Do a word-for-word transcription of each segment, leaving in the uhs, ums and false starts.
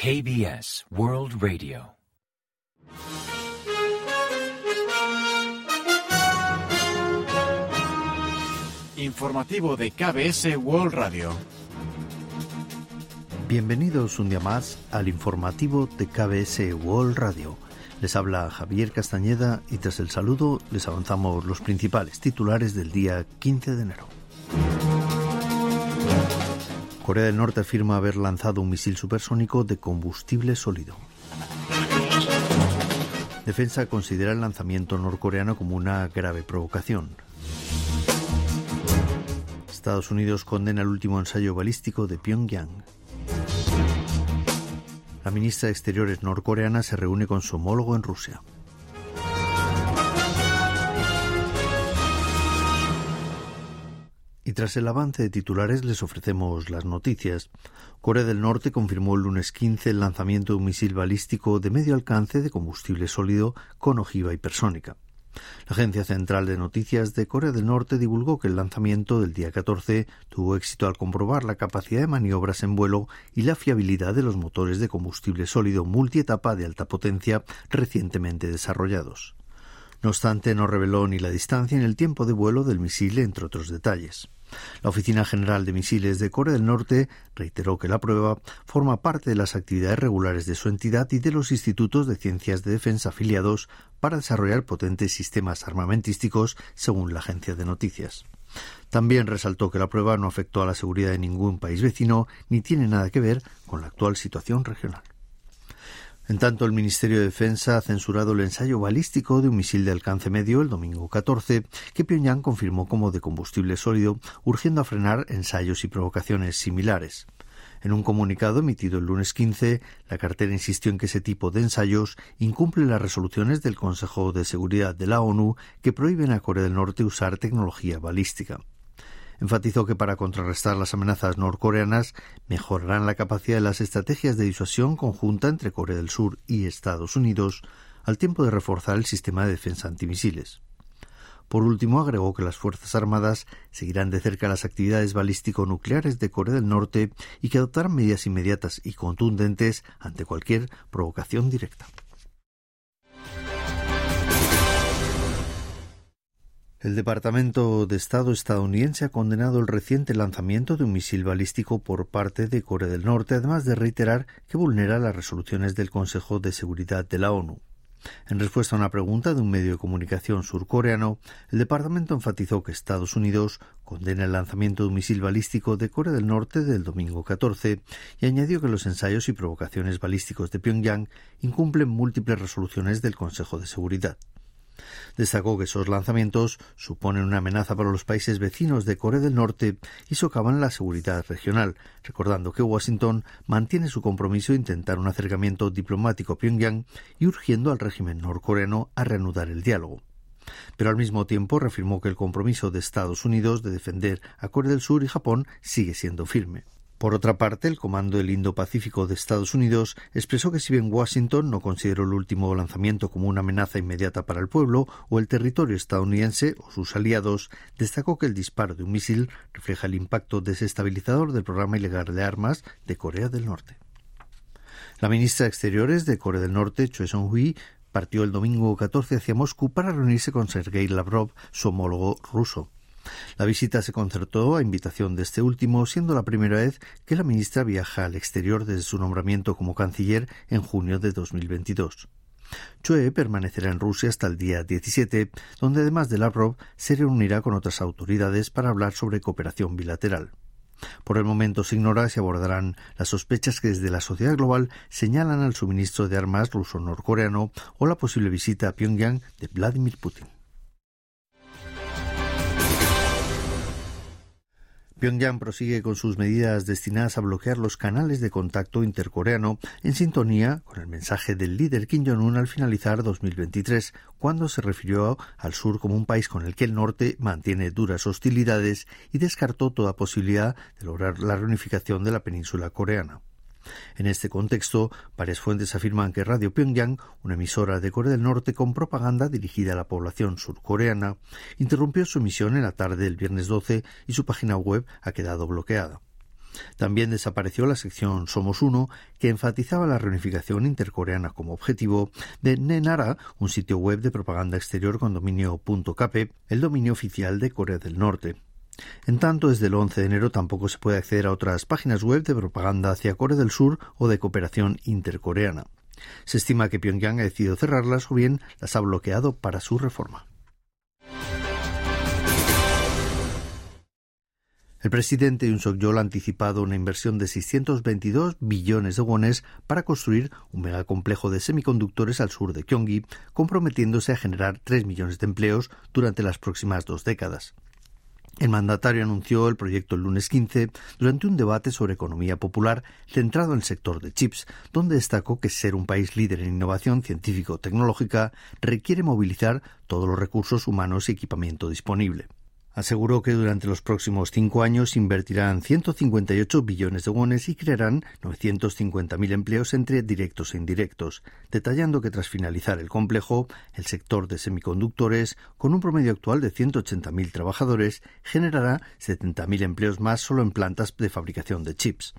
케이비에스 World Radio. Informativo de K B S World Radio. Bienvenidos un día más al informativo de K B S World Radio. Les habla Javier Castañeda y tras el saludo les avanzamos los principales titulares del día quince de enero. Corea del Norte afirma haber lanzado un misil supersónico de combustible sólido. Defensa considera el lanzamiento norcoreano como una grave provocación. Estados Unidos condena el último ensayo balístico de Pyongyang. La ministra de Exteriores norcoreana se reúne con su homólogo en Rusia. Y tras el avance de titulares les ofrecemos las noticias. Corea del Norte confirmó el lunes quince el lanzamiento de un misil balístico de medio alcance de combustible sólido con ojiva hipersónica. La Agencia Central de Noticias de Corea del Norte divulgó que el lanzamiento del día catorce tuvo éxito al comprobar la capacidad de maniobras en vuelo y la fiabilidad de los motores de combustible sólido multietapa de alta potencia recientemente desarrollados. No obstante, no reveló ni la distancia ni el tiempo de vuelo del misil, entre otros detalles. La Oficina General de Misiles de Corea del Norte reiteró que la prueba forma parte de las actividades regulares de su entidad y de los institutos de ciencias de defensa afiliados para desarrollar potentes sistemas armamentísticos, según la agencia de noticias. También resaltó que la prueba no afectó a la seguridad de ningún país vecino ni tiene nada que ver con la actual situación regional. En tanto, el Ministerio de Defensa ha censurado el ensayo balístico de un misil de alcance medio el domingo catorce, que Pyongyang confirmó como de combustible sólido, urgiendo a frenar ensayos y provocaciones similares. En un comunicado emitido el lunes quince, la cartera insistió en que ese tipo de ensayos incumple las resoluciones del Consejo de Seguridad de la ONU que prohíben a Corea del Norte usar tecnología balística. Enfatizó que para contrarrestar las amenazas norcoreanas mejorarán la capacidad de las estrategias de disuasión conjunta entre Corea del Sur y Estados Unidos, al tiempo de reforzar el sistema de defensa antimisiles. Por último, agregó que las Fuerzas Armadas seguirán de cerca las actividades balístico-nucleares de Corea del Norte y que adoptarán medidas inmediatas y contundentes ante cualquier provocación directa. El Departamento de Estado estadounidense ha condenado el reciente lanzamiento de un misil balístico por parte de Corea del Norte, además de reiterar que vulnera las resoluciones del Consejo de Seguridad de la ONU. En respuesta a una pregunta de un medio de comunicación surcoreano, el departamento enfatizó que Estados Unidos condena el lanzamiento de un misil balístico de Corea del Norte del domingo catorce y añadió que los ensayos y provocaciones balísticos de Pyongyang incumplen múltiples resoluciones del Consejo de Seguridad. Destacó que esos lanzamientos suponen una amenaza para los países vecinos de Corea del Norte y socavan la seguridad regional, recordando que Washington mantiene su compromiso de intentar un acercamiento diplomático a Pyongyang y urgiendo al régimen norcoreano a reanudar el diálogo. Pero al mismo tiempo reafirmó que el compromiso de Estados Unidos de defender a Corea del Sur y Japón sigue siendo firme. Por otra parte, el Comando del Indo-Pacífico de Estados Unidos expresó que si bien Washington no consideró el último lanzamiento como una amenaza inmediata para el pueblo o el territorio estadounidense o sus aliados, destacó que el disparo de un misil refleja el impacto desestabilizador del programa ilegal de armas de Corea del Norte. La ministra de Exteriores de Corea del Norte, Choe Sung-hui, partió el domingo catorce hacia Moscú para reunirse con Sergei Lavrov, su homólogo ruso. La visita se concertó a invitación de este último, siendo la primera vez que la ministra viaja al exterior desde su nombramiento como canciller en junio de dos mil veintidós. Choe permanecerá en Rusia hasta el día diecisiete, donde además de Lavrov se reunirá con otras autoridades para hablar sobre cooperación bilateral. Por el momento se ignora si abordarán las sospechas que desde la sociedad global señalan al suministro de armas ruso-norcoreano o la posible visita a Pyongyang de Vladimir Putin. Pyongyang prosigue con sus medidas destinadas a bloquear los canales de contacto intercoreano en sintonía con el mensaje del líder Kim Jong-un al finalizar dos mil veintitrés, cuando se refirió al sur como un país con el que el norte mantiene duras hostilidades y descartó toda posibilidad de lograr la reunificación de la península coreana. En este contexto, varias fuentes afirman que Radio Pyongyang, una emisora de Corea del Norte con propaganda dirigida a la población surcoreana, interrumpió su emisión en la tarde del viernes doce y su página web ha quedado bloqueada. También desapareció la sección Somos Uno, que enfatizaba la reunificación intercoreana como objetivo, de Nenara, un sitio web de propaganda exterior con dominio .kp, el dominio oficial de Corea del Norte. En tanto, desde el once de enero tampoco se puede acceder a otras páginas web de propaganda hacia Corea del Sur o de cooperación intercoreana. Se estima que Pyongyang ha decidido cerrarlas o bien las ha bloqueado para su reforma. El presidente Yoon Suk-yeol ha anticipado una inversión de seiscientos veintidós billones de wones para construir un megacomplejo de semiconductores al sur de Gyeonggi, comprometiéndose a generar tres millones de empleos durante las próximas dos décadas. El mandatario anunció el proyecto el lunes quince durante un debate sobre economía popular centrado en el sector de chips, donde destacó que ser un país líder en innovación científico-tecnológica requiere movilizar todos los recursos humanos y equipamiento disponible. Aseguró que durante los próximos cinco años invertirán ciento cincuenta y ocho billones de wones y crearán novecientos cincuenta mil empleos entre directos e indirectos, detallando que tras finalizar el complejo, el sector de semiconductores, con un promedio actual de ciento ochenta mil trabajadores, generará setenta mil empleos más solo en plantas de fabricación de chips.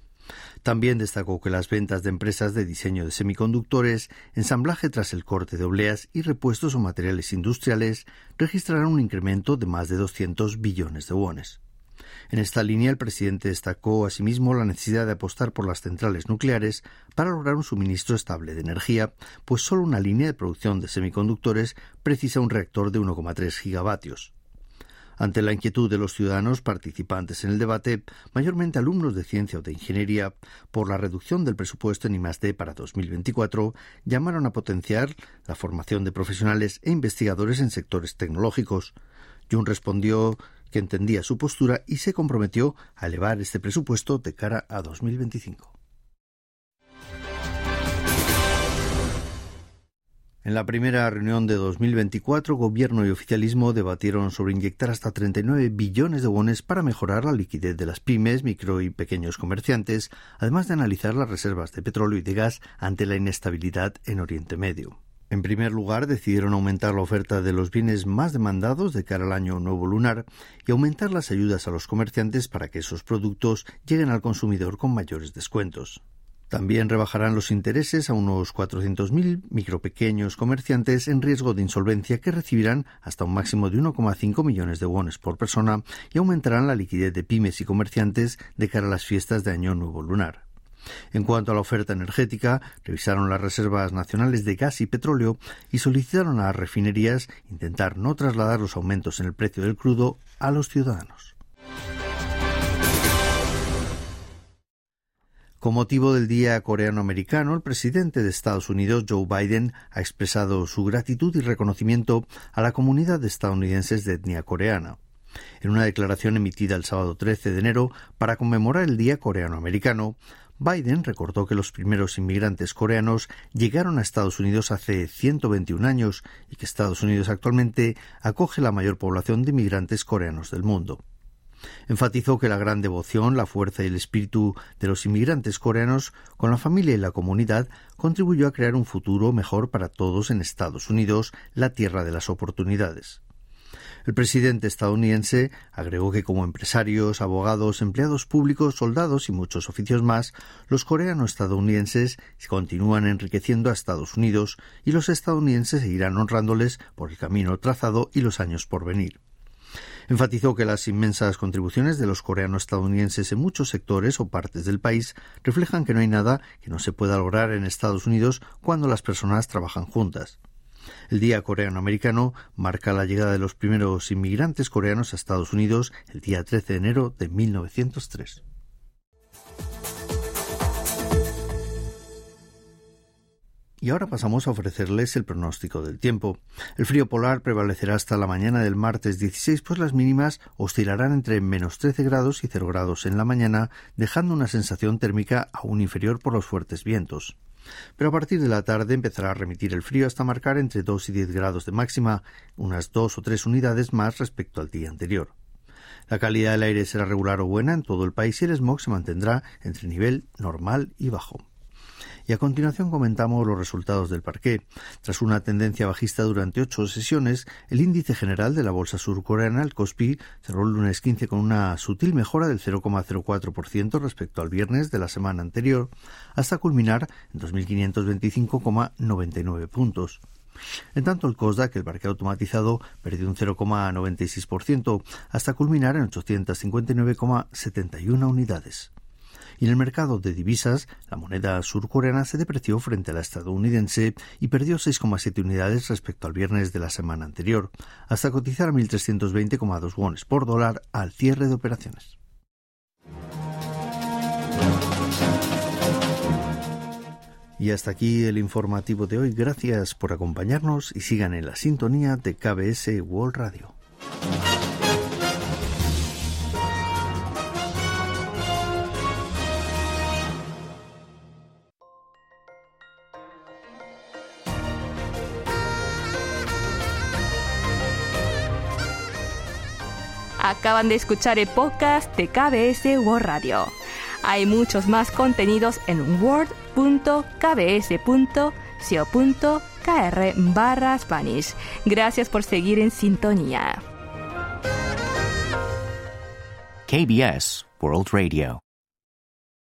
También destacó que las ventas de empresas de diseño de semiconductores, ensamblaje tras el corte de obleas y repuestos o materiales industriales registrarán un incremento de más de doscientos billones de wones. En esta línea, el presidente destacó asimismo la necesidad de apostar por las centrales nucleares para lograr un suministro estable de energía, pues solo una línea de producción de semiconductores precisa un reactor de uno coma tres gigavatios. Ante la inquietud de los ciudadanos participantes en el debate, mayormente alumnos de ciencia o de ingeniería, por la reducción del presupuesto en I más D para dos mil veinticuatro, llamaron a potenciar la formación de profesionales e investigadores en sectores tecnológicos. Yoon respondió que entendía su postura y se comprometió a elevar este presupuesto de cara a dos mil veinticinco. En la primera reunión de dos mil veinticuatro, gobierno y oficialismo debatieron sobre inyectar hasta treinta y nueve billones de wones para mejorar la liquidez de las pymes, micro y pequeños comerciantes, además de analizar las reservas de petróleo y de gas ante la inestabilidad en Oriente Medio. En primer lugar, decidieron aumentar la oferta de los bienes más demandados de cara al año nuevo lunar y aumentar las ayudas a los comerciantes para que esos productos lleguen al consumidor con mayores descuentos. También rebajarán los intereses a unos cuatrocientos mil micropequeños comerciantes en riesgo de insolvencia que recibirán hasta un máximo de uno coma cinco millones de wones por persona y aumentarán la liquidez de pymes y comerciantes de cara a las fiestas de Año Nuevo Lunar. En cuanto a la oferta energética, revisaron las reservas nacionales de gas y petróleo y solicitaron a las refinerías intentar no trasladar los aumentos en el precio del crudo a los ciudadanos. Con motivo del Día Coreano-Americano, el presidente de Estados Unidos, Joe Biden, ha expresado su gratitud y reconocimiento a la comunidad de estadounidenses de etnia coreana. En una declaración emitida el sábado trece de enero para conmemorar el Día Coreano-Americano, Biden recordó que los primeros inmigrantes coreanos llegaron a Estados Unidos hace ciento veintiún años y que Estados Unidos actualmente acoge la mayor población de inmigrantes coreanos del mundo. Enfatizó que la gran devoción, la fuerza y el espíritu de los inmigrantes coreanos con la familia y la comunidad contribuyó a crear un futuro mejor para todos en Estados Unidos, la tierra de las oportunidades. El presidente estadounidense agregó que como empresarios, abogados, empleados públicos, soldados y muchos oficios más, los coreanos estadounidenses continúan enriqueciendo a Estados Unidos y los estadounidenses seguirán honrándoles por el camino trazado y los años por venir. Enfatizó que las inmensas contribuciones de los coreanos estadounidenses en muchos sectores o partes del país reflejan que no hay nada que no se pueda lograr en Estados Unidos cuando las personas trabajan juntas. El Día Coreano-Americano marca la llegada de los primeros inmigrantes coreanos a Estados Unidos el día trece de enero de mil novecientos tres. Y ahora pasamos a ofrecerles el pronóstico del tiempo. El frío polar prevalecerá hasta la mañana del martes dieciséis, pues las mínimas oscilarán entre menos trece grados y cero grados en la mañana, dejando una sensación térmica aún inferior por los fuertes vientos. Pero a partir de la tarde empezará a remitir el frío hasta marcar entre dos y diez grados de máxima, unas dos o tres unidades más respecto al día anterior. La calidad del aire será regular o buena en todo el país y el smog se mantendrá entre nivel normal y bajo. Y a continuación comentamos los resultados del parqué. Tras una tendencia bajista durante ocho sesiones, el índice general de la bolsa surcoreana, el Kospi, cerró el lunes quince con una sutil mejora del cero coma cero cuatro por ciento respecto al viernes de la semana anterior, hasta culminar en dos mil quinientos veinticinco coma noventa y nueve puntos. En tanto, el KOSDAQ, el parque automatizado, perdió un cero coma noventa y seis por ciento hasta culminar en ochocientas cincuenta y nueve coma setenta y uno unidades. Y en el mercado de divisas, la moneda surcoreana se depreció frente a la estadounidense y perdió seis coma siete unidades respecto al viernes de la semana anterior, hasta cotizar a mil trescientos veinte coma dos wones por dólar al cierre de operaciones. Y hasta aquí el informativo de hoy. Gracias por acompañarnos y sigan en la sintonía de K B S World Radio. Acaban de escuchar el podcast de K B S World Radio. Hay muchos más contenidos en world punto k b s punto co punto k r barra Spanish. Gracias por seguir en sintonía. K B S World Radio.